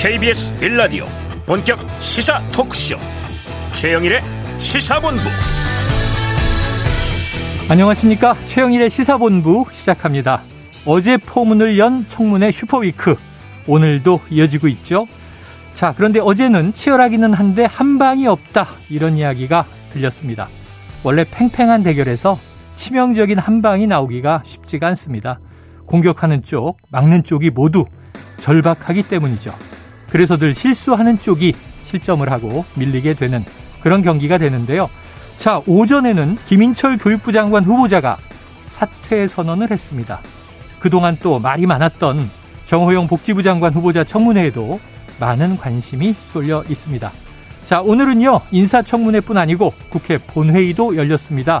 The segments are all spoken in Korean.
KBS 1라디오 본격 시사 토크쇼 최영일의 시사본부. 안녕하십니까. 최영일의 시사본부 시작합니다. 어제 포문을 연 청문회 슈퍼위크, 오늘도 이어지고 있죠. 자, 그런데 어제는 치열하기는 한데 한방이 없다, 이런 이야기가 들렸습니다. 원래 팽팽한 대결에서 치명적인 한방이 나오기가 쉽지가 않습니다. 공격하는 쪽, 막는 쪽이 모두 절박하기 때문이죠. 그래서 늘 실수하는 쪽이 실점을 하고 밀리게 되는 그런 경기가 되는데요. 자, 오전에는 김인철 교육부 장관 후보자가 사퇴 선언을 했습니다. 그동안 또 말이 많았던 정호영 복지부 장관 후보자 청문회에도 많은 관심이 쏠려 있습니다. 자, 오늘은요, 인사청문회뿐 아니고 국회 본회의도 열렸습니다.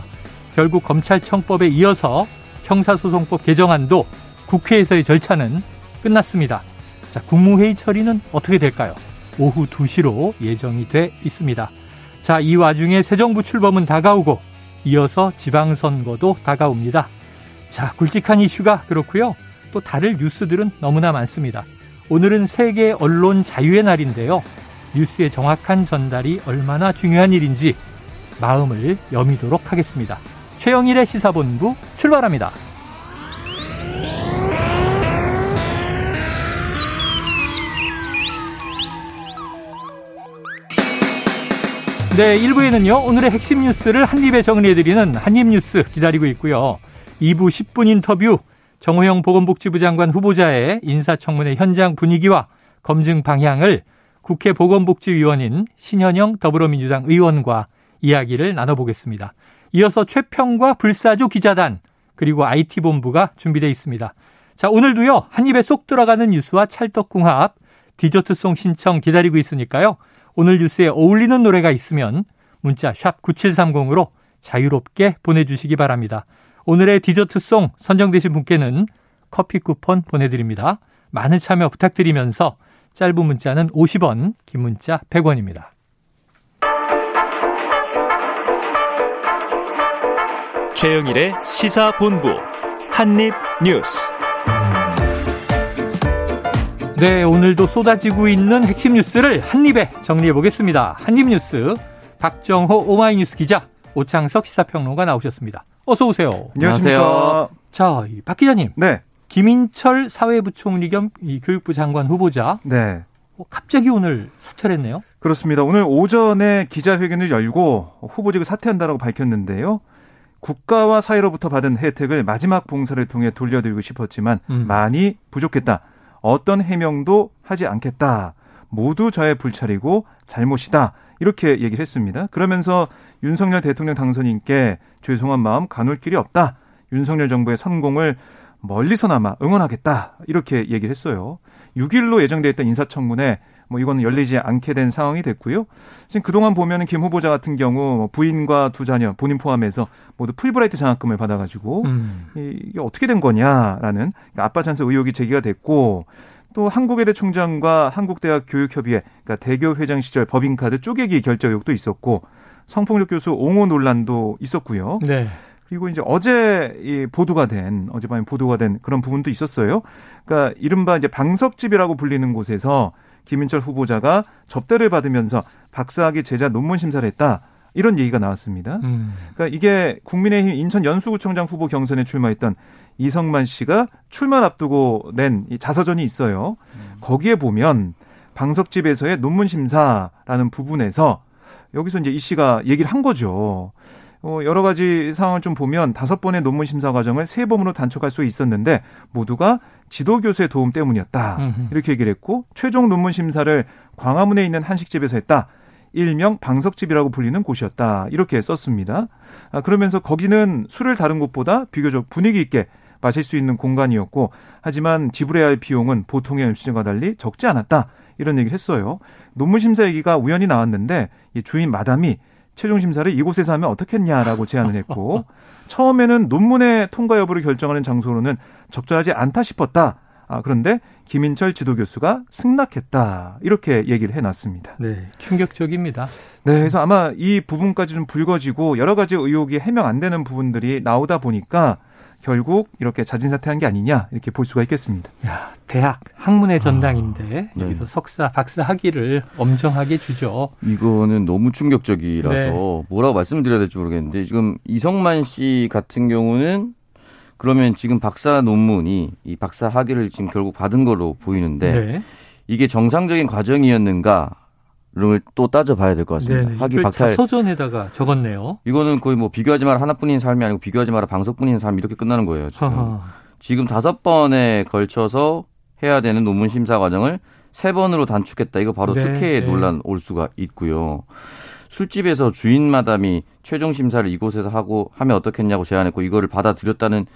결국 검찰청법에 이어서 형사소송법 개정안도 국회에서의 절차는 끝났습니다. 자, 국무회의 처리는 어떻게 될까요? 오후 2시로 예정이 돼 있습니다. 자, 이 와중에 새 정부 출범은 다가오고 이어서 지방선거도 다가옵니다. 자, 굵직한 이슈가 그렇고요. 또 다를 뉴스들은 너무나 많습니다. 오늘은 세계 언론 자유의 날인데요. 뉴스의 정확한 전달이 얼마나 중요한 일인지 마음을 여미도록 하겠습니다. 최영일의 시사본부 출발합니다. 네, 1부에는요, 오늘의 핵심 뉴스를 한입에 정리해드리는 한입뉴스 기다리고 있고요. 2부 10분 인터뷰, 정호영 보건복지부 장관 후보자의 인사청문회 현장 분위기와 검증 방향을 국회 보건복지위원인 신현영 더불어민주당 의원과 이야기를 나눠보겠습니다. 이어서 최평과 불사조 기자단, 그리고 IT본부가 준비되어 있습니다. 자, 오늘도요, 한입에 쏙 들어가는 뉴스와 찰떡궁합, 디저트송 신청 기다리고 있으니까요. 오늘 뉴스에 어울리는 노래가 있으면 문자 샵 9730으로 자유롭게 보내주시기 바랍니다. 오늘의 디저트송 선정되신 분께는 커피 쿠폰 보내드립니다. 많은 참여 부탁드리면서 짧은 문자는 50원, 긴 문자 100원입니다. 최영일의 시사본부 한입뉴스. 네, 오늘도 쏟아지고 있는 핵심 뉴스를 한입에 정리해보겠습니다. 한입뉴스 박정호 오마이뉴스 기자, 오창석 시사평론가 나오셨습니다. 어서 오세요. 안녕하세요. 자, 박 기자님. 네. 김인철 사회부총리 겸 교육부 장관 후보자. 네. 갑자기 오늘 사퇴를 했네요. 그렇습니다. 오늘 오전에 기자회견을 열고 후보직을 사퇴한다라고 밝혔는데요. 국가와 사회로부터 받은 혜택을 마지막 봉사를 통해 돌려드리고 싶었지만 많이 부족했다. 어떤 해명도 하지 않겠다. 모두 저의 불찰이고 잘못이다. 이렇게 얘기를 했습니다. 그러면서 윤석열 대통령 당선인께 죄송한 마음 가눌 길이 없다. 윤석열 정부의 성공을 멀리서나마 응원하겠다. 이렇게 얘기를 했어요. 6일로 예정돼 있던 인사청문회, 이건 열리지 않게 된 상황이 됐고요. 지금 그동안 보면은 김 후보자 같은 경우 부인과 두 자녀, 본인 포함해서 모두 풀브라이트 장학금을 받아가지고 이게 어떻게 된 거냐라는 아빠 찬스 의혹이 제기가 됐고, 또 한국외대 총장과 한국 대학 교육협의회, 그러니까 대교 회장 시절 법인카드 쪼개기 결제 의혹도 있었고, 성폭력 교수 옹호 논란도 있었고요. 네. 그리고 이제 어젯밤에 보도가 된 그런 부분도 있었어요. 그러니까 이른바 이제 방석집이라고 불리는 곳에서 김인철 후보자가 접대를 받으면서 박사학위 제자 논문 심사를 했다. 이런 얘기가 나왔습니다. 그러니까 이게 국민의힘 인천 연수구청장 후보 경선에 출마했던 이성만 씨가 출마를 앞두고 낸 이 자서전이 있어요. 거기에 보면 방석집에서의 논문 심사라는 부분에서 여기서 이제 이 씨가 얘기를 한 거죠. 여러 가지 상황을 좀 보면 5번의 논문 심사 과정을 3번으로 단축할 수 있었는데 모두가 지도교수의 도움 때문이었다. 이렇게 얘기를 했고, 최종 논문 심사를 광화문에 있는 한식집에서 했다. 일명 방석집이라고 불리는 곳이었다. 이렇게 썼습니다. 그러면서 거기는 술을 다른 곳보다 비교적 분위기 있게 마실 수 있는 공간이었고, 하지만 지불해야 할 비용은 보통의 음식점과 달리 적지 않았다. 이런 얘기를 했어요. 논문 심사 얘기가 우연히 나왔는데 이 주인 마담이 최종 심사를 이곳에서 하면 어떻겠냐라고 제안을 했고, 처음에는 논문의 통과 여부를 결정하는 장소로는 적절하지 않다 싶었다. 그런데 김인철 지도교수가 승낙했다. 이렇게 얘기를 해놨습니다. 네, 충격적입니다. 네, 그래서 아마 이 부분까지 좀 불거지고 여러 가지 의혹이 해명 안 되는 부분들이 나오다 보니까 결국 이렇게 자진사퇴한 게 아니냐 이렇게 볼 수가 있겠습니다. 야, 대학 학문의 전당인데 여기서 석사, 박사 학위를 엄정하게 주죠. 이거는 너무 충격적이라서 뭐라고 말씀드려야 될지 모르겠는데 지금 이성만 씨 같은 경우는 그러면 지금 박사 논문이 이 박사 학위를 지금 결국 받은 걸로 보이는데 이게 정상적인 과정이었는가? 를 또 따져봐야 될 것 같습니다. 학위 박탈 자서전에다가 적었네요. 이거는 거의 뭐 비교하지 마라 하나뿐인 삶이 아니고 비교하지 마라 방석뿐인 삶 이렇게 끝나는 거예요. 지금 5번에 걸쳐서 해야 되는 논문 심사 과정을 3번으로 단축했다. 이거 바로 특혜의 논란 올 수가 있고요. 술집에서 주인 마담이 최종 심사를 이곳에서 하고 하면 어떻겠냐고 제안했고 이거를 받아들였다는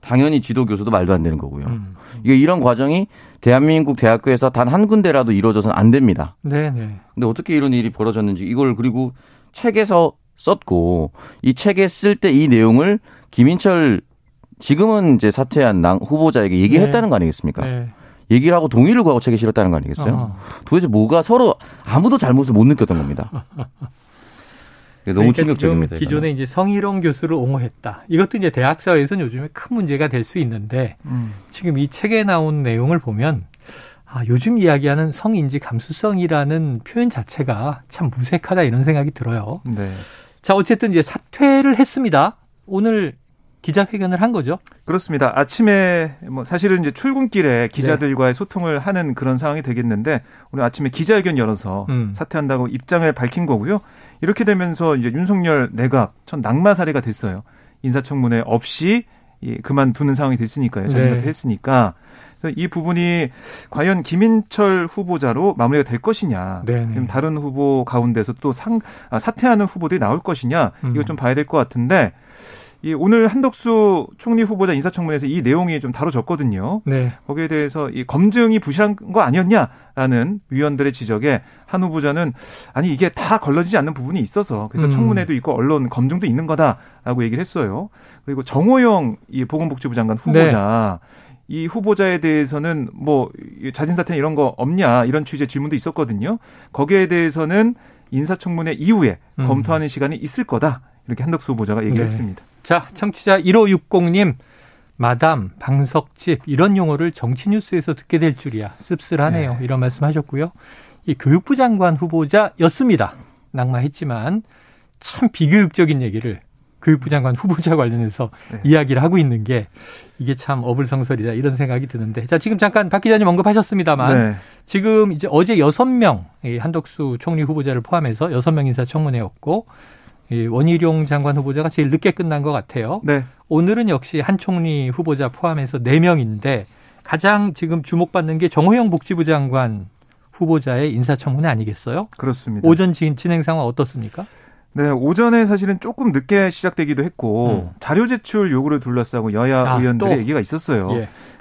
당연히 지도교수도 말도 안 되는 거고요. 이게 이런 과정이 대한민국 대학교에서 단 한 군데라도 이루어져서는 안 됩니다. 네네. 근데 어떻게 이런 일이 벌어졌는지 이걸 그리고 책에서 썼고 이 책에 쓸 때 이 내용을 김인철 지금은 이제 사퇴한 후보자에게 얘기했다는 거 아니겠습니까? 얘기를 하고 동의를 구하고 책에 실었다는 거 아니겠어요? 도대체 뭐가 서로 아무도 잘못을 못 느꼈던 겁니다. 너무 그러니까 충격적입니다. 기존에 이제 성희롱 교수를 옹호했다. 이것도 이제 대학 사회에서는 요즘에 큰 문제가 될 수 있는데 지금 이 책에 나온 내용을 보면 아, 요즘 이야기하는 성인지 감수성이라는 표현 자체가 참 무색하다 이런 생각이 들어요. 자, 어쨌든 이제 사퇴를 했습니다. 오늘 기자회견을 한 거죠? 그렇습니다. 아침에 뭐 사실은 이제 출근길에 기자들과의 소통을 하는 그런 상황이 되겠는데 오늘 아침에 기자회견 열어서 사퇴한다고 입장을 밝힌 거고요. 이렇게 되면서 이제 윤석열 내각 전 낙마 사례가 됐어요. 인사청문회 없이 그만두는 상황이 됐으니까요. 자진사퇴했으니까 이 부분이 과연 김인철 후보자로 마무리가 될 것이냐, 다른 후보 가운데서 또 사퇴하는 후보들이 나올 것이냐 이거 좀 봐야 될 것 같은데. 오늘 한덕수 총리 후보자 인사청문회에서 이 내용이 좀 다뤄졌거든요. 거기에 대해서 이 검증이 부실한 거 아니었냐라는 위원들의 지적에 한 후보자는 아니 이게 다 걸러지지 않는 부분이 있어서 그래서 청문회도 있고 언론 검증도 있는 거다라고 얘기를 했어요. 그리고 정호영 이 보건복지부 장관 후보자 이 후보자에 대해서는 뭐 자진사퇴 이런 거 없냐 이런 취지의 질문도 있었거든요. 거기에 대해서는 인사청문회 이후에 검토하는 시간이 있을 거다 이렇게 한덕수 후보자가 얘기를 했습니다. 자, 청취자 1560님, 마담, 방석집 이런 용어를 정치뉴스에서 듣게 될 줄이야. 씁쓸하네요. 이런 말씀하셨고요. 이 교육부 장관 후보자였습니다. 낙마했지만 참 비교육적인 얘기를 교육부 장관 후보자 관련해서 이야기를 하고 있는 게 이게 참 어불성설이다 이런 생각이 드는데. 자, 지금 잠깐 박 기자님 언급하셨습니다만 지금 이제 어제 6명 한덕수 총리 후보자를 포함해서 6명 인사청문회였고 원희룡 장관 후보자가 제일 늦게 끝난 것 같아요. 오늘은 역시 한 총리 후보자 포함해서 4명인데 가장 지금 주목받는 게 정호영 복지부 장관 후보자의 인사청문회 아니겠어요? 그렇습니다. 오전 진행 상황 어떻습니까? 오전에 사실은 조금 늦게 시작되기도 했고 자료 제출 요구를 둘러싸고 여야 의원들의 얘기가 있었어요.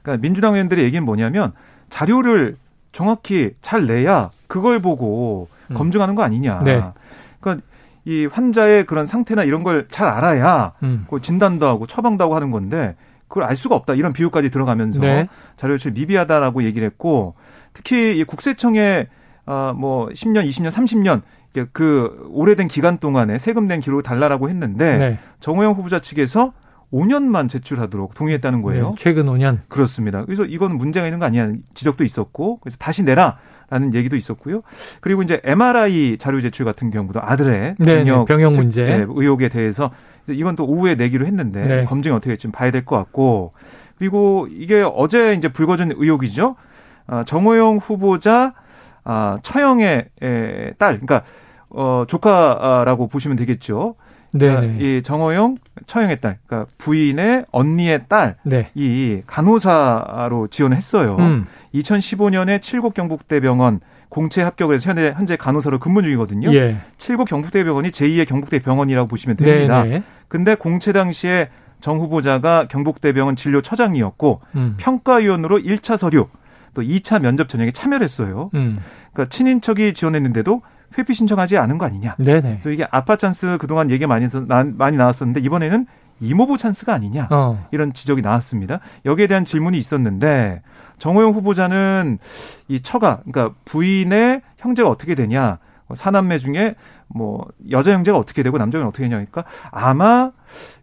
그러니까 민주당 의원들의 얘기는 뭐냐면 자료를 정확히 잘 내야 그걸 보고 검증하는 거 아니냐. 그러니까 이 환자의 그런 상태나 이런 걸 잘 알아야 그 진단도 하고 처방도 하고 하는 건데 그걸 알 수가 없다. 이런 비유까지 들어가면서 자료 제출 미비하다라고 얘기를 했고 특히 이 국세청에 뭐 10년, 20년, 30년 그 오래된 기간 동안에 세금 낸 기록을 달라라고 했는데 정호영 후보자 측에서 5년만 제출하도록 동의했다는 거예요. 최근 5년. 그렇습니다. 그래서 이건 문제가 있는 거 아니냐는 지적도 있었고 그래서 다시 내라. 라는 얘기도 있었고요. 그리고 이제 MRI 자료 제출 같은 경우도 아들의 병역 문제 의혹에 대해서 이건 또 오후에 내기로 했는데 검증이 어떻게 될지 봐야 될 것 같고 그리고 이게 어제 이제 불거진 의혹이죠. 정호영 후보자 처형의 딸, 그러니까 조카라고 보시면 되겠죠. 그러니까 이 정호영 처형의 딸, 그러니까 부인의 언니의 딸, 이 간호사로 지원했어요. 2015년에 칠곡 경북대병원 공채 합격을 해서 현재 간호사로 근무 중이거든요. 칠곡 경북대병원이 제2의 경북대병원이라고 보시면 됩니다. 근데 공채 당시에 정 후보자가 경북대병원 진료처장이었고 평가위원으로 1차 서류, 또 2차 면접 전형에 참여를 했어요. 그러니까 친인척이 지원했는데도 회피 신청하지 않은 거 아니냐. 그래서 이게 아빠 찬스 그동안 얘기가 많이 나왔었는데 이번에는 이모부 찬스가 아니냐. 이런 지적이 나왔습니다. 여기에 대한 질문이 있었는데 정호영 후보자는 이 처가, 그러니까 부인의 형제가 어떻게 되냐. 사남매 중에 뭐 여자 형제가 어떻게 되고 남자는 어떻게 되냐니까 아마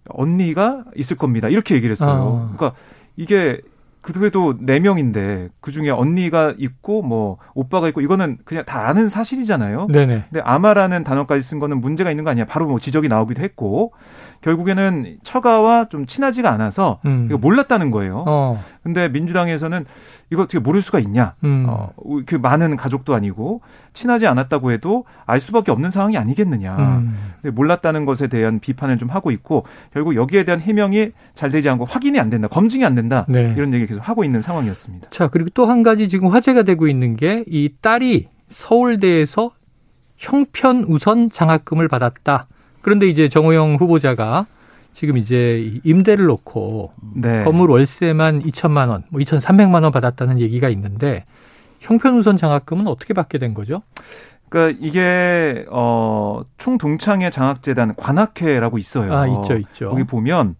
언니가 있을 겁니다. 이렇게 얘기를 했어요. 그러니까 이게 그래도 4명인데 그중에 언니가 있고 뭐 오빠가 있고 이거는 그냥 다 아는 사실이잖아요. 네네. 근데 아마라는 단어까지 쓴 거는 문제가 있는 거 아니야. 바로 뭐 지적이 나오기도 했고 결국에는 처가와 좀 친하지가 않아서 이거 몰랐다는 거예요. 근데 민주당에서는 이거 어떻게 모를 수가 있냐. 그 많은 가족도 아니고 친하지 않았다고 해도 알 수밖에 없는 상황이 아니겠느냐. 근데 몰랐다는 것에 대한 비판을 좀 하고 있고 결국 여기에 대한 해명이 잘 되지 않고 확인이 안 된다. 검증이 안 된다. 네. 이런 얘기 계속 하고 있는 상황이었습니다. 자, 그리고 또 한 가지 지금 화제가 되고 있는 게 이 딸이 서울대에서 형편우선 장학금을 받았다. 그런데 이제 정호영 후보자가 지금 이제 임대를 놓고 네. 건물 월세만 2천만 원, 뭐 2,300만 원 받았다는 얘기가 있는데 형편우선 장학금은 어떻게 받게 된 거죠? 그러니까 이게 총동창회 장학재단 관악회라고 있어요. 아, 있죠, 있죠. 거기 보면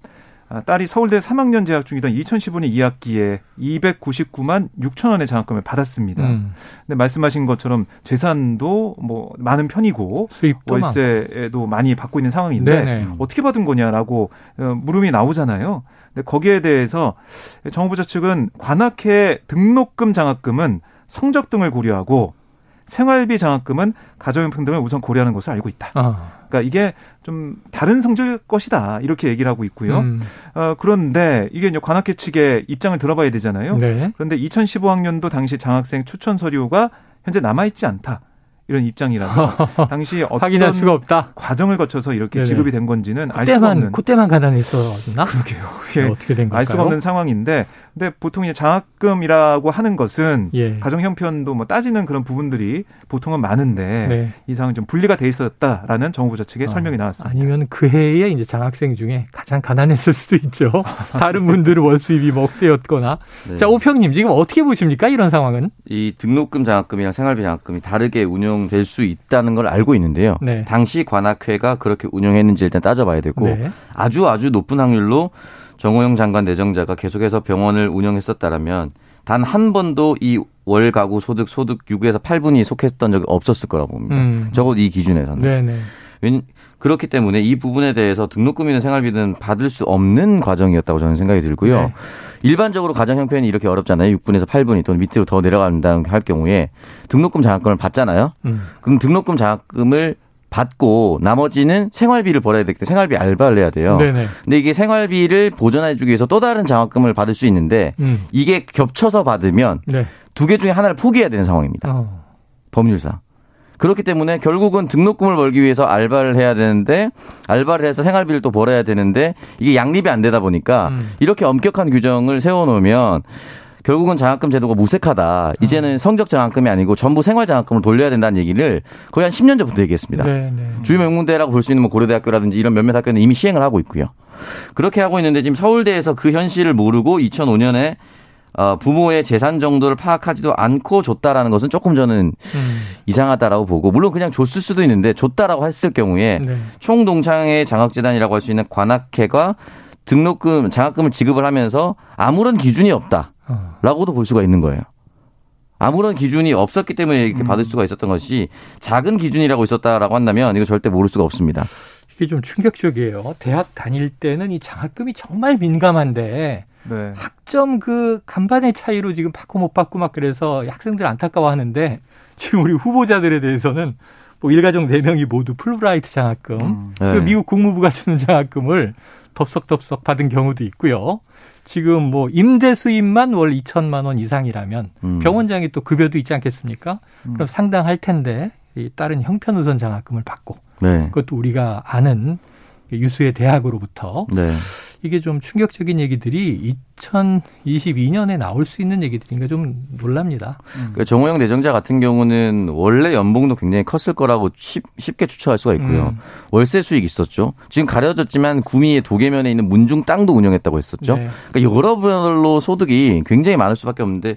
딸이 서울대 3학년 재학 중이던 2015년 2학기에 299만 6천 원의 장학금을 받았습니다. 근데 말씀하신 것처럼 재산도 뭐 많은 편이고 수입도 월세도 많이 받고 있는 상황인데 네네. 어떻게 받은 거냐라고 물음이 나오잖아요. 근데 거기에 대해서 정 후보자 측은 관악회 등록금 장학금은 성적 등을 고려하고 생활비 장학금은 가정용품 등을 우선 고려하는 것을 알고 있다. 그러니까 이게 좀 다른 성질 것이다 이렇게 얘기를 하고 있고요. 그런데 이게 이제 관악회 측의 입장을 들어봐야 되잖아요. 네. 그런데 2015학년도 당시 장학생 추천 서류가 현재 남아있지 않다. 이런 입장이라서 당시 어떤 확인할 수가 없다. 과정을 거쳐서 이렇게 네네. 지급이 된 건지는 알 수가 없는. 그때만 가난했었나? 그러게요. 예. 어떻게 된 걸까요? 알 수가 없는 상황인데, 근데 보통 이제 장학금이라고 하는 것은 예. 가정 형편도 뭐 따지는 그런 부분들이 보통은 많은데 네. 이 상황은 좀 분리가 돼 있었다라는 정부 부자 측의 설명이 나왔습니다. 아니면 그 해에 이제 장학생 중에 가장 가난했을 수도 있죠. 다른 분들은 월수입이 먹대였거나. 네. 자, 오평님 지금 어떻게 보십니까? 이런 상황은? 이 등록금 장학금이랑 생활비 장학금이 다르게 운영 될 수 있다는 걸 알고 있는데요. 네. 당시 관악회가 그렇게 운영했는지 일단 따져봐야 되고 네. 아주 높은 확률로 정호영 장관 내정자가 계속해서 병원을 운영했었다라면 단 한 번도 이 월가구 소득 6에서 8분이 속했던 적이 없었을 거라고 봅니다. 적어도 이 기준에서는. 네네. 그렇기 때문에 이 부분에 대해서 등록금이든 생활비든 받을 수 없는 과정이었다고 저는 생각이 들고요. 네. 일반적으로 가정 형편이 이렇게 어렵잖아요. 6분에서 8분이 또는 밑으로 더 내려간다고 할 경우에 등록금 장학금을 받잖아요. 그럼 등록금 장학금을 받고 나머지는 생활비를 벌어야 되기 때문에 생활비 알바를 해야 돼요. 네네. 근데 이게 생활비를 보전해 주기 위해서 또 다른 장학금을 받을 수 있는데 이게 겹쳐서 받으면 네. 두 개 중에 하나를 포기해야 되는 상황입니다. 법률상. 그렇기 때문에 결국은 등록금을 벌기 위해서 알바를 해야 되는데 알바를 해서 생활비를 또 벌어야 되는데 이게 양립이 안 되다 보니까 이렇게 엄격한 규정을 세워놓으면 결국은 장학금 제도가 무색하다. 이제는 성적 장학금이 아니고 전부 생활 장학금을 돌려야 된다는 얘기를 거의 한 10년 전부터 얘기했습니다. 네, 네. 주요 명문대라고 볼 수 있는 뭐 고려대학교라든지 이런 몇몇 학교는 이미 시행을 하고 있고요. 그렇게 하고 있는데 지금 서울대에서 그 현실을 모르고 2005년에 부모의 재산 정도를 파악하지도 않고 줬다라는 것은 조금 저는 이상하다라고 보고 물론 그냥 줬을 수도 있는데 줬다라고 했을 경우에 네. 총동창회 장학재단이라고 할 수 있는 관악회가 등록금 장학금을 지급을 하면서 아무런 기준이 없다라고도 볼 수가 있는 거예요. 아무런 기준이 없었기 때문에 이렇게 받을 수가 있었던 것이 작은 기준이라고 있었다라고 한다면 이거 절대 모를 수가 없습니다. 이게 좀 충격적이에요. 대학 다닐 때는 이 장학금이 정말 민감한데 네. 학점 그 간반의 차이로 지금 받고 못 받고 막 그래서 학생들 안타까워하는데 지금 우리 후보자들에 대해서는 뭐 일가족 4명이 모두 풀브라이트 장학금 네. 미국 국무부가 주는 장학금을 덥석덥석 받은 경우도 있고요. 지금 뭐 임대 수입만 월 2천만 원 이상이라면 병원장이 또 급여도 있지 않겠습니까? 그럼 상당할 텐데 이 다른 형편우선 장학금을 받고 네. 그것도 우리가 아는 유수의 대학으로부터 네. 이게 좀 충격적인 얘기들이 2022년에 나올 수 있는 얘기들인가 좀 놀랍니다. 그러니까 정호영 내정자 같은 경우는 원래 연봉도 굉장히 컸을 거라고 쉽게 추측할 수가 있고요. 월세 수익 있었죠. 지금 가려졌지만 구미의 도계면에 있는 문중 땅도 운영했다고 했었죠. 네. 그러니까 여러 별로 소득이 굉장히 많을 수밖에 없는데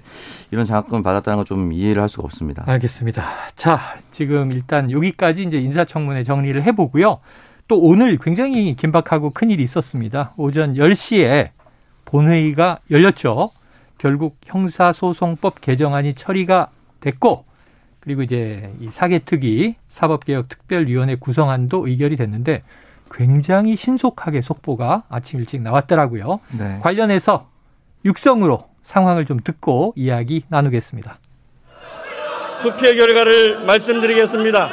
이런 장학금을 받았다는 걸 좀 이해를 할 수가 없습니다. 알겠습니다. 자, 지금 일단 여기까지 이제 인사청문회 정리를 해보고요. 또 오늘 굉장히 긴박하고 큰일이 있었습니다. 오전 10시에 본회의가 열렸죠. 결국 형사소송법 개정안이 처리가 됐고 그리고 이제 이 4개특위 사법개혁특별위원회 구성안도 의결이 됐는데 굉장히 신속하게 속보가 아침 일찍 나왔더라고요. 네. 관련해서 육성으로 상황을 좀 듣고 이야기 나누겠습니다. 투표의 결과를 말씀드리겠습니다.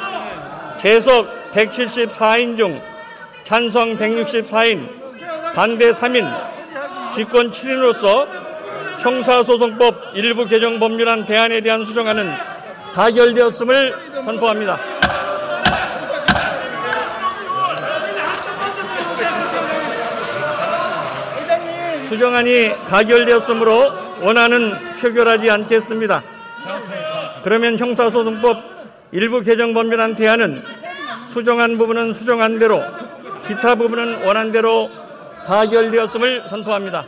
계속 174인 중 찬성 164인, 반대 3인, 기권 7인으로서 형사소송법 일부 개정 법률안 대안에 대한 수정안은 가결되었음을 선포합니다. 수정안이 가결되었으므로 원안은 표결하지 않겠습니다. 그러면 형사소송법 일부 개정 법률안 대안은 수정안 부분은 수정안대로, 기타 부분은 원안대로 가결되었음을 선포합니다.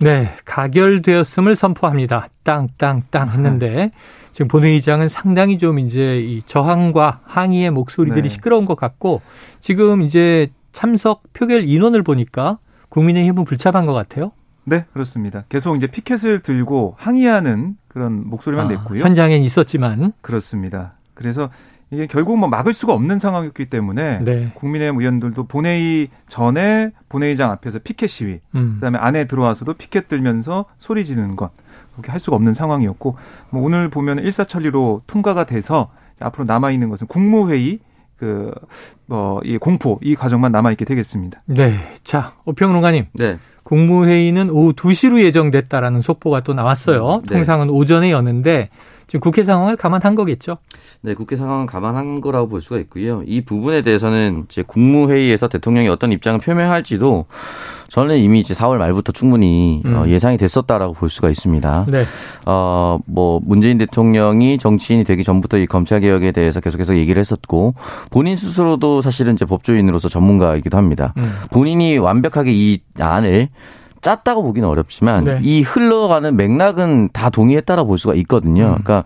네, 가결되었음을 선포합니다. 땅 했는데 지금 본회의장은 상당히 좀 이제 이 저항과 항의의 목소리들이 네. 시끄러운 것 같고 지금 이제 참석 표결 인원을 보니까 국민의힘은 불참한 것 같아요. 네, 그렇습니다. 계속 이제 피켓을 들고 항의하는 그런 목소리만 냈고요. 현장엔 있었지만 그렇습니다. 그래서 이게 결국 뭐 막을 수가 없는 상황이었기 때문에 네. 국민의힘 의원들도 본회의 전에 본회의장 앞에서 피켓 시위, 그다음에 안에 들어와서도 피켓 들면서 소리 지르는 것 그렇게 할 수가 없는 상황이었고 뭐 오늘 보면 일사천리로 통과가 돼서 앞으로 남아 있는 것은 국무회의. 이 공포 이 과정만 남아있게 되겠습니다. 네, 자 오평론가님, 네. 국무회의는 오후 2시로 예정됐다라는 속보가 또 나왔어요. 네. 통상은 오전에 여는데 지금 국회 상황을 감안한 거겠죠? 네, 국회 상황을 감안한 거라고 볼 수가 있고요. 이 부분에 대해서는 이제 국무회의에서 대통령이 어떤 입장을 표명할지도 저는 이미 이제 4월 말부터 충분히 예상이 됐었다라고 볼 수가 있습니다. 네. 문재인 대통령이 정치인이 되기 전부터 이 검찰 개혁에 대해서 계속해서 얘기를 했었고 본인 스스로도 사실은 이제 법조인으로서 전문가이기도 합니다. 본인이 완벽하게 이 안을 짰다고 보기는 어렵지만 네. 이 흘러가는 맥락은 다 동의했다라고 볼 수가 있거든요. 그러니까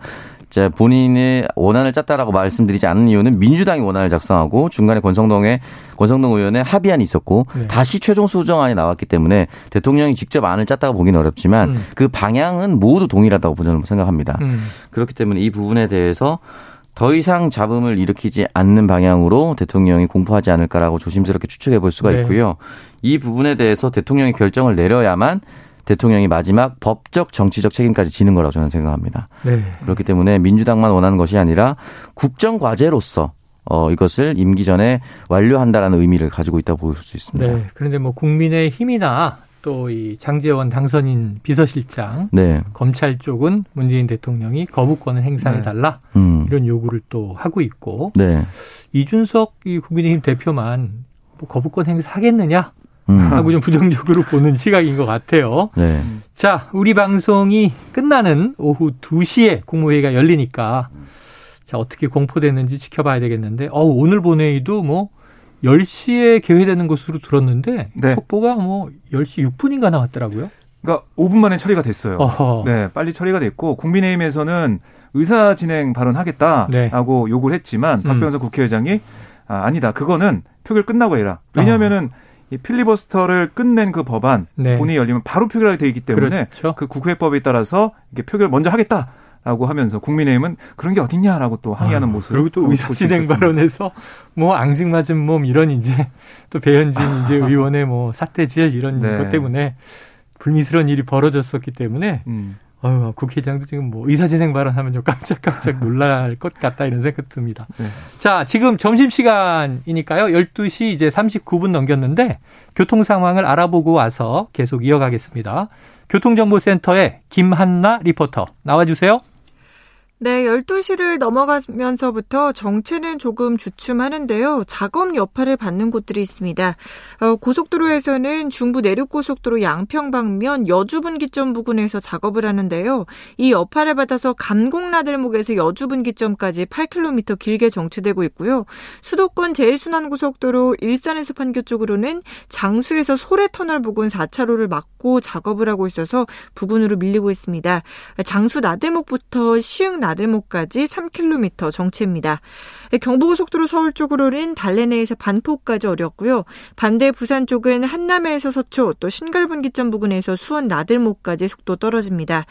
이제 본인의 원안을 짰다라고 말씀드리지 않는 이유는 민주당이 원안을 작성하고 중간에 권성동 의원의 합의안이 있었고 네. 다시 최종 수정안이 나왔기 때문에 대통령이 직접 안을 짰다고 보기는 어렵지만 그 방향은 모두 동일하다고 저는 생각합니다. 그렇기 때문에 이 부분에 대해서 더 이상 잡음을 일으키지 않는 방향으로 대통령이 공포하지 않을까라고 조심스럽게 추측해 볼 수가 네. 있고요. 이 부분에 대해서 대통령이 결정을 내려야만 대통령이 마지막 법적, 정치적 책임까지 지는 거라고 저는 생각합니다. 네. 그렇기 때문에 민주당만 원하는 것이 아니라 국정과제로서 이것을 임기 전에 완료한다라는 의미를 가지고 있다고 볼 수 있습니다. 네. 그런데 뭐 국민의힘이나 또 이 장제원 당선인 비서실장, 네. 검찰 쪽은 문재인 대통령이 거부권을 행사해달라 네. 이런 요구를 또 하고 있고 네. 이준석 이 국민의힘 대표만 뭐 거부권 행사하겠느냐 하고 좀 부정적으로 보는 시각인 것 같아요. 네. 자, 우리 방송이 끝나는 오후 2시에 국무회의가 열리니까 자 어떻게 공포됐는지 지켜봐야 되겠는데 오늘 본회의도 10시에 개회되는 것으로 들었는데 네. 속보가 10시 6분인가 나왔더라고요. 그러니까 5분 만에 처리가 됐어요. 네, 빨리 처리가 됐고 국민의힘에서는 의사 진행 발언하겠다라고 네. 요구를 했지만 박병석 국회의장이 아니다. 그거는 표결 끝나고 해라. 왜냐하면은 이 필리버스터를 끝낸 그 법안 네. 본회의 열리면 바로 표결하게 돼 있기 때문에 그렇죠. 그 국회법에 따라서 이게 표결 먼저 하겠다. 라고 하면서 국민의힘은 그런 게 어딨냐라고 또 항의하는 모습. 그리고 또 의사진행 발언에서 앙증맞은 몸 이런 이제 또 배현진 이제 의원의 사태질 이런 네. 것 때문에 불미스러운 일이 벌어졌었기 때문에 국회의장도 지금 의사진행 발언하면 좀 깜짝깜짝 놀랄 것 같다 이런 생각 듭니다. 네. 자, 지금 점심시간이니까요. 12시 이제 39분 넘겼는데 교통 상황을 알아보고 와서 계속 이어가겠습니다. 교통정보센터의 김한나 리포터 나와주세요. 네, 12시를 넘어가면서부터 정체는 조금 주춤하는데요. 작업 여파를 받는 곳들이 있습니다. 고속도로에서는 중부 내륙고속도로 양평 방면 여주분기점 부근에서 작업을 하는데요. 이 여파를 받아서 감곡 나들목에서 여주분기점까지 8km 길게 정체되고 있고요. 수도권 제1순환고속도로 일산에서 판교 쪽으로는 장수에서 소래터널 부근 4차로를 막고 작업을 하고 있어서 부근으로 밀리고 있습니다. 장수 나들목부터 시흥 나들목까지 3km 정체입니다. 경부고속도로 서울 쪽으로는 달래내에서 반포까지 어렵고요. 반대 부산 쪽은 한남에서 서초, 또 신갈분기점 부근에서 수원 나들목까지 속도 떨어집니다.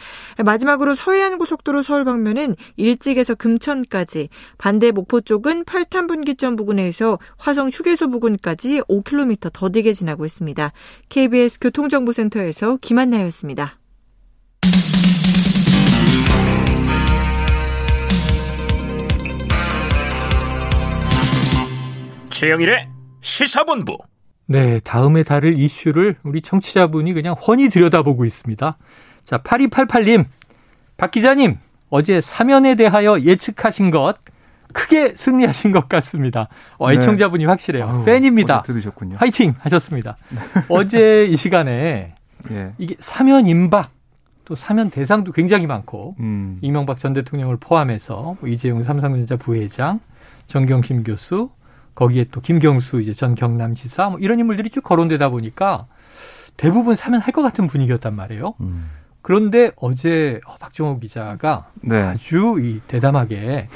마지막으로 서해안고속도로 서울 방면은 일찍에서 금천까지, 반대 목포 쪽은 팔탄분기점 부근에서 화성휴게소 부근까지 5km 더디게 지나고 있습니다. KBS 교통정보센터에서 김한나였습니다. 최영일의 시사본부. 네, 다음에 다룰 이슈를 우리 청취자분이 그냥 훤히 들여다보고 있습니다. 자, 8288님, 박 기자님, 어제 사면에 대하여 예측하신 것 크게 승리하신 것 같습니다. 애청자분이 확실해요. 아유, 팬입니다. 들으셨군요. 화이팅 하셨습니다. 어제 이 시간에 예. 이게 사면 임박, 또 사면 대상도 굉장히 많고 이명박 전 대통령을 포함해서 이재용 삼성전자 부회장, 정경심 교수, 거기에 또 김경수 이제 전 경남지사 이런 인물들이 쭉 거론되다 보니까 대부분 사면할 것 같은 분위기였단 말이에요. 그런데 어제 박정호 기자가 네. 아주 이 대담하게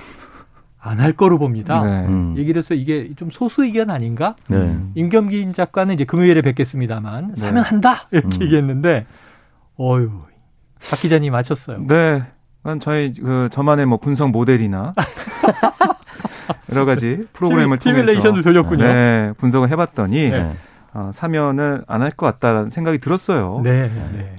안 할 거로 봅니다. 네. 얘기를 해서 이게 좀 소수 의견 아닌가? 네. 임경빈 작가는 이제 금요일에 뵙겠습니다만 사면한다! 이렇게 얘기했는데 어휴, 박 기자님 맞췄어요. 네. 저희 저만의 뭐 분석 모델이나 여러 가지 프로그램을 통해서 시뮬레이션을 돌렸군요. 네, 분석을 해봤더니 네. 사면을 안 할 것 같다라는 생각이 들었어요. 네,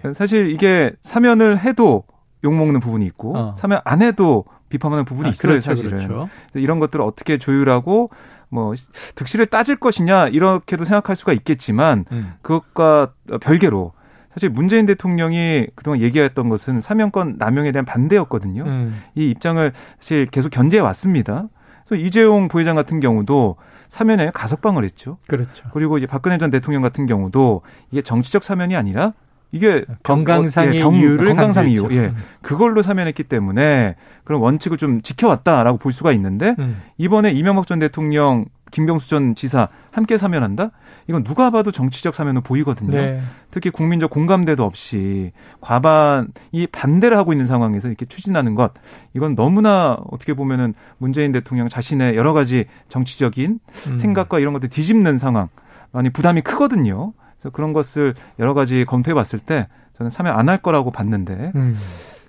네. 사실 이게 사면을 해도 욕먹는 부분이 있고 사면 안 해도 비판하는 부분이 있어요. 그렇죠, 사실은. 그렇죠. 이런 것들을 어떻게 조율하고 뭐 득실을 따질 것이냐 이렇게도 생각할 수가 있겠지만 그것과 별개로 사실 문재인 대통령이 그동안 얘기했던 것은 사면권 남용에 대한 반대였거든요. 이 입장을 사실 계속 견제해 왔습니다. 그래서 이재용 부회장 같은 경우도 사면에 가석방을 했죠. 그렇죠. 그리고 이제 박근혜 전 대통령 같은 경우도 이게 정치적 사면이 아니라 이게 건강상의 이유를 건강상 이유, 예, 그걸로 사면했기 때문에 그런 원칙을 좀 지켜왔다라고 볼 수가 있는데 이번에 이명박 전 대통령, 김경수 전 지사 함께 사면한다? 이건 누가 봐도 정치적 사면으로 보이거든요. 네. 특히 국민적 공감대도 없이 과반이 반대를 하고 있는 상황에서 이렇게 추진하는 것. 이건 너무나 어떻게 보면은 문재인 대통령 자신의 여러 가지 정치적인 생각과 이런 것들 뒤집는 상황. 많이 부담이 크거든요. 그래서 그런 것을 여러 가지 검토해 봤을 때 저는 사면 안 할 거라고 봤는데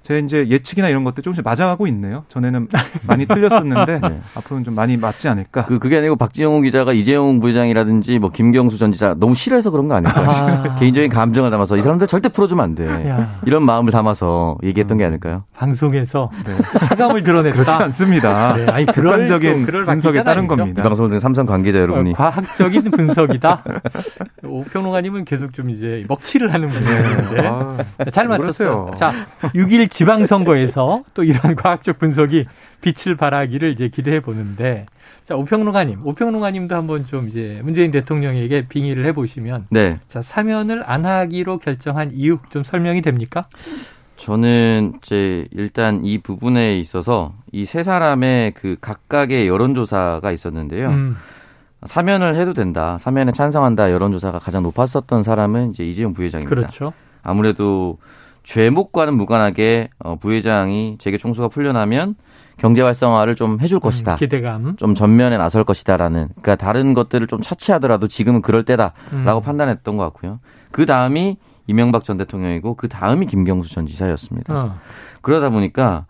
제 이제 예측이나 이런 것들 조금씩 맞아가고 있네요. 전에는 많이 틀렸었는데 네. 앞으로는 좀 많이 맞지 않을까. 그게 아니고 박정호 기자가 이재용 부회장이라든지 뭐 김경수 전 지사 너무 싫어해서 그런 거 아닐까. 개인적인 감정을 담아서 이 사람들 절대 풀어주면 안 돼. 야. 이런 마음을 담아서 얘기했던 게 아닐까요? 방송에서 네. 사감을 드러냈다. 그렇지 않습니다. 네. 아니, 객관적인 분석에 따른 겁니다. 이 방송은 삼성 관계자 여러분이. 과학적인 분석이다. 오평론가님은 계속 좀 이제 먹칠을 하는 분이었는데 네. 잘 맞췄어요. 자, 6일 지방선거에서 또 이런 과학적 분석이 빛을 발하기를 이제 기대해 보는데, 자, 오평론가님도 한번 좀 이제 문재인 대통령에게 빙의를 해보시면, 네. 자, 사면을 안 하기로 결정한 이유 좀 설명이 됩니까? 저는 이제 일단 이 부분에 있어서 이 세 사람의 그 각각의 여론조사가 있었는데요. 사면을 해도 된다, 사면에 찬성한다 여론조사가 가장 높았었던 사람은 이제 이재용 부회장입니다. 그렇죠. 아무래도 죄목과는 무관하게 부회장이 재계 총수가 풀려나면 경제 활성화를 좀 해줄 것이다. 기대감. 좀 전면에 나설 것이다라는. 그러니까 다른 것들을 좀 차치하더라도 지금은 그럴 때다라고 판단했던 것 같고요. 그 다음이 이명박 전 대통령이고 그 다음이 김경수 전 지사였습니다. 그러다 보니까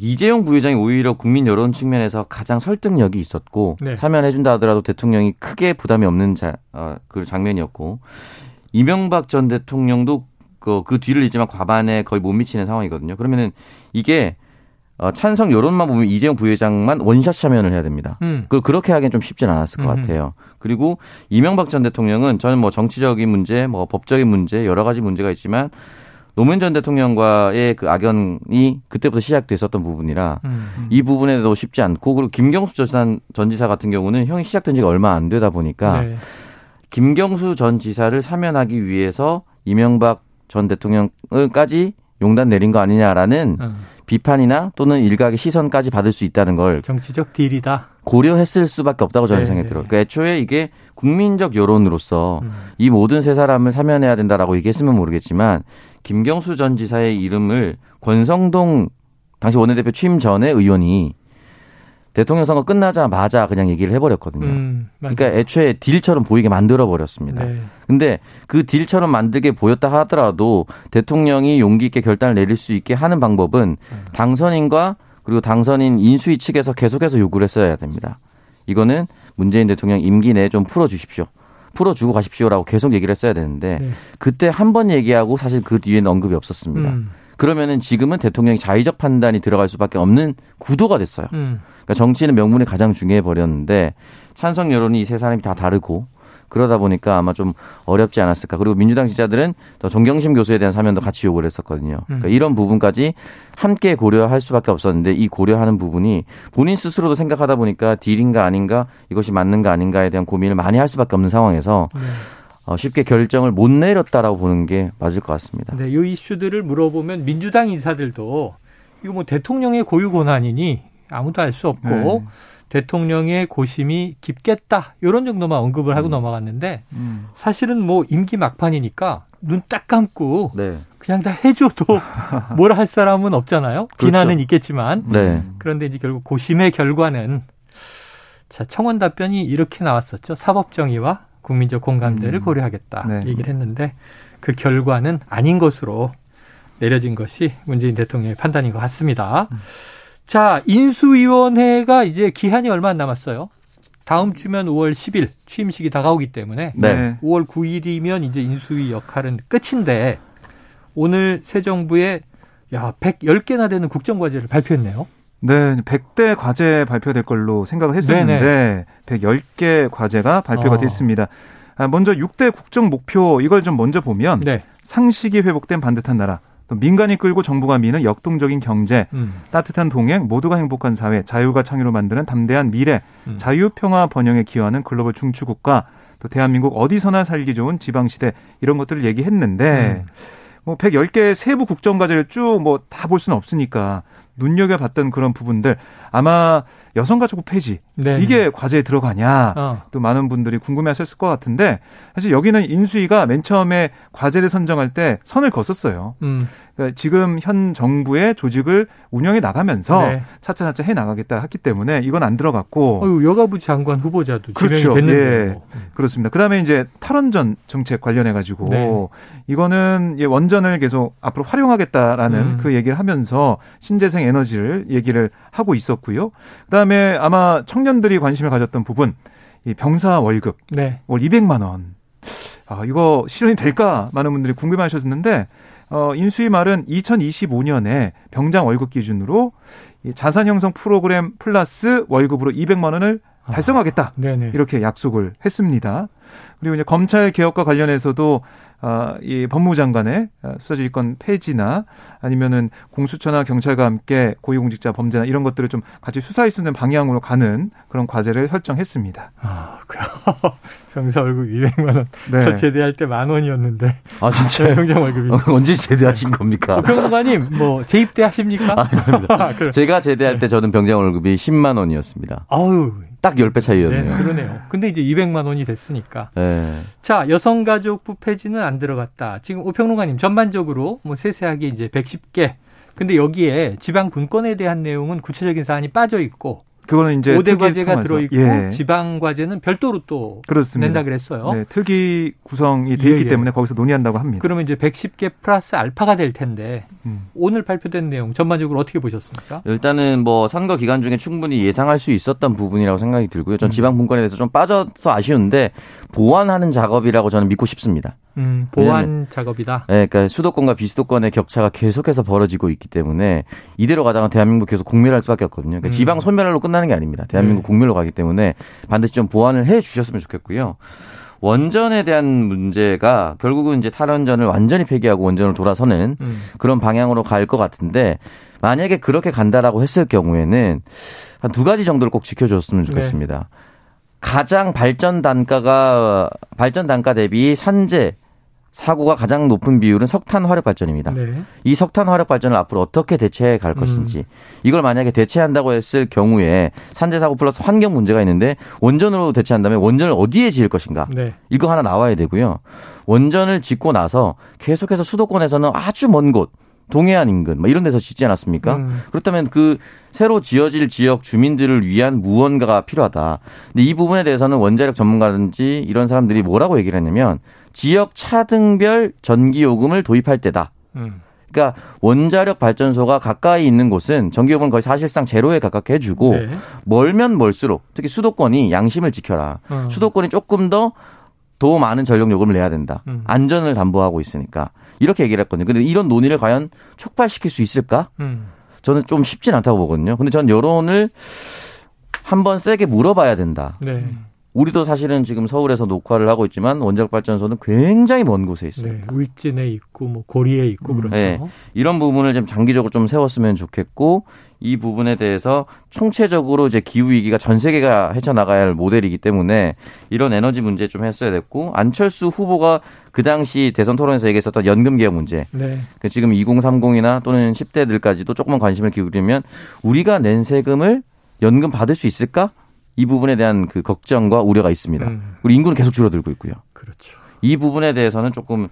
이재용 부회장이 오히려 국민 여론 측면에서 가장 설득력이 있었고 네. 사면해준다 하더라도 대통령이 크게 부담이 없는 그 장면이었고 이명박 전 대통령도 그 뒤를 잇지만 과반에 거의 못 미치는 상황이거든요. 그러면은 이게 찬성 여론만 보면 이재용 부회장만 원샷 사면을 해야 됩니다. 그렇게 하기엔 좀 쉽진 않았을 것 같아요. 그리고 이명박 전 대통령은 저는 뭐 정치적인 문제, 뭐 법적인 문제, 여러 가지 문제가 있지만 노무현 전 대통령과의 그 악연이 그때부터 시작됐었던 부분이라 이 부분에도 쉽지 않고 그리고 김경수 전 지사 같은 경우는 형이 시작된 지가 얼마 안 되다 보니까 네. 김경수 전 지사를 사면하기 위해서 이명박 전 대통령까지 용단 내린 거 아니냐라는 비판이나 또는 일각의 시선까지 받을 수 있다는 걸 정치적 딜이다 고려했을 수밖에 없다고 저는 생각이 들어요. 그러니까 애초에 이게 국민적 여론으로서 이 모든 세 사람을 사면해야 된다라고 얘기했으면 모르겠지만 김경수 전 지사의 이름을 권성동 당시 원내대표 취임 전에 의원이 대통령 선거 끝나자마자 그냥 얘기를 해버렸거든요. 그러니까 애초에 딜처럼 보이게 만들어버렸습니다. 네. 근데 그 딜처럼 만들게 보였다 하더라도 대통령이 용기 있게 결단을 내릴 수 있게 하는 방법은 당선인과 그리고 당선인 인수위 측에서 계속해서 요구를 했어야 됩니다. 이거는 문재인 대통령 임기 내에 좀 풀어주십시오. 풀어주고 가십시오라고 계속 얘기를 했어야 되는데 네. 그때 한 번 얘기하고 사실 그 뒤에는 언급이 없었습니다. 그러면은 지금은 대통령이 자의적 판단이 들어갈 수밖에 없는 구도가 됐어요. 그러니까 정치는 명분이 가장 중요해 버렸는데 찬성 여론이 이 세 사람이 다 다르고 그러다 보니까 아마 좀 어렵지 않았을까. 그리고 민주당 지지자들은 정경심 교수에 대한 사면도 같이 요구를 했었거든요. 그러니까 이런 부분까지 함께 고려할 수밖에 없었는데 이 고려하는 부분이 본인 스스로도 생각하다 보니까 딜인가 아닌가 이것이 맞는가 아닌가에 대한 고민을 많이 할 수밖에 없는 상황에서 쉽게 결정을 못 내렸다라고 보는 게 맞을 것 같습니다. 네, 이 이슈들을 물어보면 민주당 인사들도 이거 뭐 대통령의 고유 권한이니 아무도 알 수 없고 대통령의 고심이 깊겠다 이런 정도만 언급을 하고 넘어갔는데 사실은 뭐 임기 막판이니까 눈 딱 감고 네. 그냥 다 해줘도 뭐라 할 사람은 없잖아요. 그렇죠. 비난은 있겠지만 네. 그런데 이제 결국 고심의 결과는 자 청원 답변이 이렇게 나왔었죠. 사법정의와 국민적 공감대를 고려하겠다 네. 얘기를 했는데 그 결과는 아닌 것으로 내려진 것이 문재인 대통령의 판단인 것 같습니다. 자, 인수위원회가 이제 기한이 얼마 안 남았어요. 다음 주면 5월 10일 취임식이 다가오기 때문에 네. 5월 9일이면 이제 인수위 역할은 끝인데 오늘 새 정부에 110개나 되는 국정과제를 발표했네요. 네, 100대 과제 발표될 걸로 생각을 했었는데 네네. 110개 과제가 발표가 됐습니다. 먼저 6대 국정 목표 이걸 좀 먼저 보면 네. 상식이 회복된 반듯한 나라. 또 민간이 끌고 정부가 미는 역동적인 경제, 따뜻한 동행, 모두가 행복한 사회, 자유가 창의로 만드는 담대한 미래, 자유, 평화, 번영에 기여하는 글로벌 중추국가, 또 대한민국 어디서나 살기 좋은 지방시대 이런 것들을 얘기했는데 뭐 110개의 세부 국정과제를 쭉 뭐 다 볼 수는 없으니까 눈여겨봤던 그런 부분들 아마 여성가족부 폐지 네네. 이게 과제에 들어가냐 또 많은 분들이 궁금해하셨을 것 같은데 사실 여기는 인수위가 맨 처음에 과제를 선정할 때 선을 그었어요. 그러니까 지금 현 정부의 조직을 운영해 나가면서 네. 차차차차 해나가겠다 했기 때문에 이건 안 들어갔고 여가부 장관 후보자도 그렇죠. 지명이 됐는데 예. 그렇습니다. 그다음에 이제 탈원전 정책 관련해가지고 네. 이거는 원전을 계속 앞으로 활용하겠다라는 그 얘기를 하면서 신재생 에너지를 얘기를 하고 있었고요. 그다음에 아마 청년들이 관심을 가졌던 부분 이 병사 월급 네. 월 200만 원 이거 실현이 될까 많은 분들이 궁금해하셨는데 인수위 말은 2025년에 병장 월급 기준으로 이 자산 형성 프로그램 플러스 월급으로 200만 원을 달성하겠다 이렇게 약속을 했습니다. 그리고 이제 검찰 개혁과 관련해서도 이 법무장관의 수사지휘권 폐지나 아니면은 공수처나 경찰과 함께 고위공직자 범죄나 이런 것들을 좀 같이 수사할 수 있는 방향으로 가는 그런 과제를 설정했습니다. 병사 월급 200만 원. 네. 저 제대할 때 10,000원이었는데. 아 진짜요? 병장 월급이. 언제 제대하신 겁니까? 평론가님 뭐 재입대 하십니까? 아닙니다. 그래. 제가 제대할 때 저는 병장 월급이 10만 원이었습니다. 아유. 딱 10배 차이였네요. 네, 그러네요. 근데 이제 200만 원이 됐으니까. 네. 자, 여성가족부 폐지는 안 들어갔다. 지금 오평론가님 전반적으로 뭐 세세하게 이제 110개. 근데 여기에 지방 분권에 대한 내용은 구체적인 사안이 빠져 있고. 그거는 이제 5대 과제가 들어있고 예. 지방 과제는 별도로 또 그렇습니다. 낸다 그랬어요. 네, 특이 구성이 되어 있기 때문에 거기서 논의한다고 합니다. 그러면 이제 110개 플러스 알파가 될 텐데 오늘 발표된 내용 전반적으로 어떻게 보셨습니까? 일단은 뭐 선거 기간 중에 충분히 예상할 수 있었던 부분이라고 생각이 들고요. 전 지방 분권에 대해서 좀 빠져서 아쉬운데 보완하는 작업이라고 저는 믿고 싶습니다. 보완 작업이다. 네, 그러니까 수도권과 비수도권의 격차가 계속해서 벌어지고 있기 때문에 이대로 가다가 대한민국 계속 공멸할 수밖에 없거든요. 그러니까 지방 소멸로 끝나는 게 아닙니다. 대한민국 공멸로 가기 때문에 반드시 좀 보완을 해 주셨으면 좋겠고요. 원전에 대한 문제가 결국은 이제 탈원전을 완전히 폐기하고 원전을 돌아서는 그런 방향으로 갈 것 같은데 만약에 그렇게 간다라고 했을 경우에는 한 두 가지 정도를 꼭 지켜줬으면 좋겠습니다. 네. 가장 발전 단가 대비 산재 사고가 가장 높은 비율은 석탄 화력 발전입니다. 네. 이 석탄 화력 발전을 앞으로 어떻게 대체해 갈 것인지 이걸 만약에 대체한다고 했을 경우에 산재 사고 플러스 환경 문제가 있는데 원전으로 대체한다면 원전을 어디에 지을 것인가 네. 이거 하나 나와야 되고요. 원전을 짓고 나서 계속해서 수도권에서는 아주 먼 곳 동해안 인근 뭐 이런 데서 짓지 않았습니까? 그렇다면 그 새로 지어질 지역 주민들을 위한 무언가가 필요하다. 근데 이 부분에 대해서는 원자력 전문가든지 이런 사람들이 뭐라고 얘기를 했냐면 지역 차등별 전기요금을 도입할 때다. 그러니까 원자력 발전소가 가까이 있는 곳은 전기요금은 거의 사실상 제로에 가깝게 해주고 네. 멀면 멀수록 특히 수도권이 양심을 지켜라. 수도권이 조금 더 많은 전력 요금을 내야 된다. 안전을 담보하고 있으니까. 이렇게 얘기를 했거든요. 근데 이런 논의를 과연 촉발시킬 수 있을까? 저는 좀 쉽진 않다고 보거든요. 근데 전 여론을 한번 세게 물어봐야 된다. 네. 우리도 사실은 지금 서울에서 녹화를 하고 있지만 원자력 발전소는 굉장히 먼 곳에 있습니다. 네, 울진에 있고 뭐 고리에 있고 그렇죠. 네, 이런 부분을 좀 장기적으로 좀 세웠으면 좋겠고 이 부분에 대해서 총체적으로 이제 기후 위기가 전 세계가 헤쳐나가야 할 모델이기 때문에 이런 에너지 문제 좀 했어야 됐고 안철수 후보가 그 당시 대선 토론에서 얘기했었던 연금 개혁 문제. 네. 지금 2030이나 또는 10대들까지도 조금만 관심을 기울이면 우리가 낸 세금을 연금 받을 수 있을까? 이 부분에 대한 그 걱정과 우려가 있습니다. 우리 인구는 계속 줄어들고 있고요. 그렇죠. 이 부분에 대해서는 조금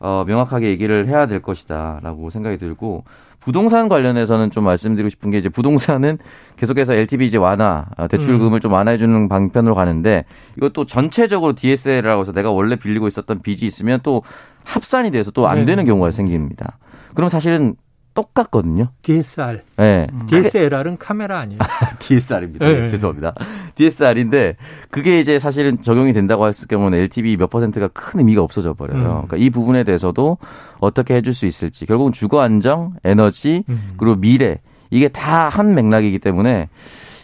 명확하게 얘기를 해야 될 것이다라고 생각이 들고 부동산 관련해서는 좀 말씀드리고 싶은 게 이제 부동산은 계속해서 LTV 이제 완화 대출금을 좀 완화해주는 방편으로 가는데 이것도 전체적으로 DSL이라고 해서 내가 원래 빌리고 있었던 빚이 있으면 또 합산이 돼서 또 안 되는 경우가 생깁니다. 그럼 사실은 똑같거든요. DSR. 네. DSLR은 카메라 아니에요? DSR입니다. 네. 죄송합니다. DSR인데 그게 이제 사실은 적용이 된다고 했을 경우는 LTV 몇 퍼센트가 큰 의미가 없어져 버려요. 그러니까 이 부분에 대해서도 어떻게 해줄 수 있을지. 결국은 주거 안정, 에너지, 그리고 미래. 이게 다 한 맥락이기 때문에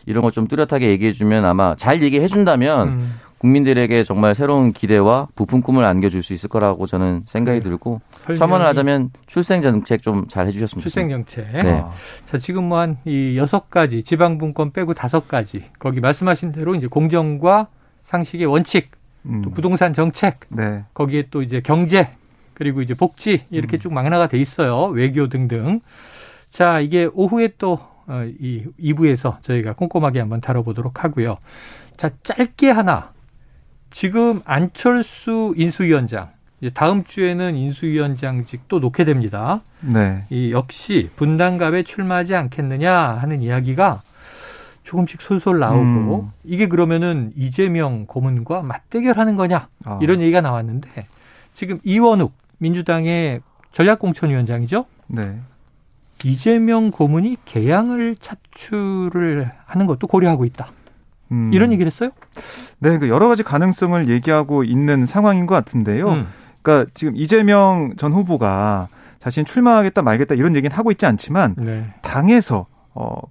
이런 걸 좀 뚜렷하게 얘기해 주면 아마 잘 얘기해 준다면 국민들에게 정말 새로운 기대와 부푼 꿈을 안겨줄 수 있을 거라고 저는 생각이 들고 첨언을 하자면 출생정책 좀 잘 해주셨으면 좋겠습니다. 출생정책. 네. 자, 지금 뭐 한 6가지 지방분권 빼고 5가지 거기 말씀하신 대로 이제 공정과 상식의 원칙, 또 부동산 정책, 네. 거기에 또 이제 경제 그리고 이제 복지 이렇게 쭉 망라가 돼 있어요. 외교 등등. 자, 이게 오후에 또 2부에서 저희가 꼼꼼하게 한번 다뤄보도록 하고요. 자, 짧게 하나. 지금 안철수 인수위원장, 이제 다음 주에는 인수위원장직도 놓게 됩니다. 네. 이 역시 분당갑에 출마하지 않겠느냐 하는 이야기가 조금씩 솔솔 나오고 이게 그러면은 이재명 고문과 맞대결하는 거냐 이런 얘기가 나왔는데 지금 이원욱 민주당의 전략공천위원장이죠. 네. 이재명 고문이 계양을 차출을 하는 것도 고려하고 있다. 이런 얘기를 했어요? 네, 그 여러 가지 가능성을 얘기하고 있는 상황인 것 같은데요. 그러니까 지금 이재명 전 후보가 자신 출마하겠다 말겠다 이런 얘기는 하고 있지 않지만 네. 당에서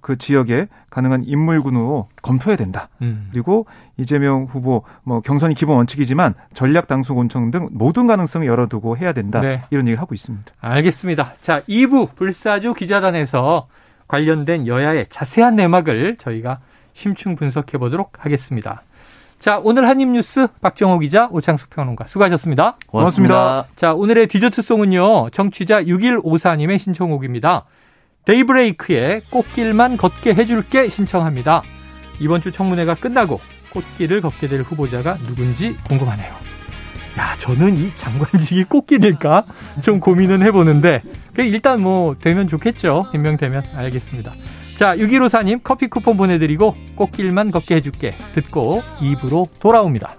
그 지역에 가능한 인물군으로 검토해야 된다. 그리고 이재명 후보 뭐 경선이 기본 원칙이지만 전략 당수 권총 등 모든 가능성을 열어두고 해야 된다. 네. 이런 얘기를 하고 있습니다. 알겠습니다. 자, 2부 불사조 기자단에서 관련된 여야의 자세한 내막을 저희가 심층 분석해 보도록 하겠습니다. 자, 오늘 한입뉴스 박정호 기자, 오창석 평론가 수고하셨습니다. 고맙습니다. 자, 오늘의 디저트송은요. 청취자 6154님의 신청곡입니다. 데이브레이크의 꽃길만 걷게 해줄게 신청합니다. 이번 주 청문회가 끝나고 꽃길을 걷게 될 후보자가 누군지 궁금하네요. 야, 저는 이 장관직이 꽃길일까? 좀 고민은 해보는데 일단 뭐 되면 좋겠죠. 임명되면 알겠습니다. 자, 6154님 커피 쿠폰 보내드리고 꽃길만 걷게 해줄게 듣고 2부로 돌아옵니다.